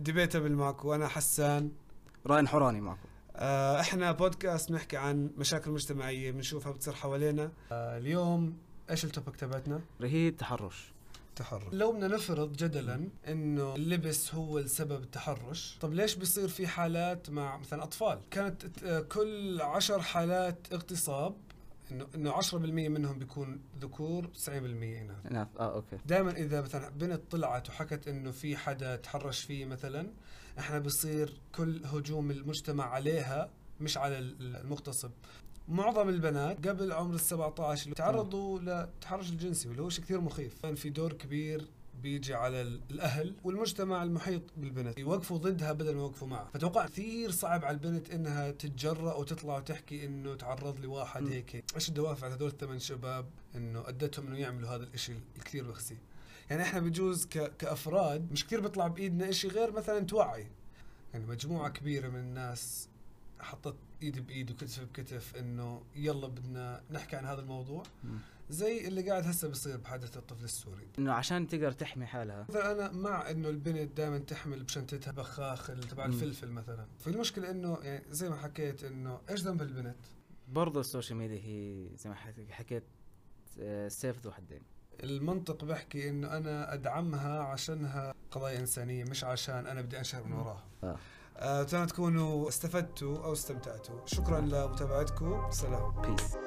ديبيتابل معكم، أنا حسان، رائن حوراني معكم. إحنا بودكاست نحكي عن مشاكل مجتمعية بنشوفها بتصير حوالينا. اليوم إيش التوبيك تبعتنا؟ هي التحرش. لو بدنا نفرض جدلا إنه اللبس هو السبب التحرش، طب ليش بيصير في حالات مع مثلا أطفال؟ كانت كل 10 حالات اغتصاب انه 10% منهم بيكون ذكور، 90% اناث. اوكي. دائما اذا مثلا بنت طلعت وحكت انه في حدا تحرش فيه مثلا، احنا بصير كل هجوم المجتمع عليها مش على المغتصب. معظم البنات قبل عمر ال17 تعرضوا للتحرش الجنسي، واللي هو شيء كثير مخيف. كان في دور كبير بيجي على الأهل والمجتمع المحيط بالبنت، يوقفوا ضدها بدل ما يوقفوا معها. فتوقع كثير صعب على البنت إنها تتجرأ وتطلع وتحكي إنه تعرض لواحد هيك. إيش الدوافع هذول ال8 شباب إنه أدتهم إنه يعملوا هذا الإشي الكثير بخسي؟ يعني إحنا بجوز كأفراد مش كثير بيطلع بإيدنا إشي غير مثلاً توعي. يعني مجموعة كبيرة من الناس حطت إيد بإيد وكتف بكتف إنه يلا بدنا نحكي عن هذا الموضوع. زي اللي قاعد هسه بيصير بحادثة الطفل السوري، انه عشان تقدر تحمي حالها. مثلا انا مع انه البنت دائما تحمل بشنطتها بخاخ تبع الفلفل مثلا. في المشكلة انه يعني زي ما حكيت انه ايش ذنب البنت؟ برضه السوشيال ميديا هي زي ما حكيت سيف ذو حدين. المنطق بحكي انه انا ادعمها عشانها قضايا انسانية، مش عشان انا بدي انشهر من وراها. تكونوا استفدتوا او استمتعتوا. شكرا لمتابعتكم، سلام. بيس.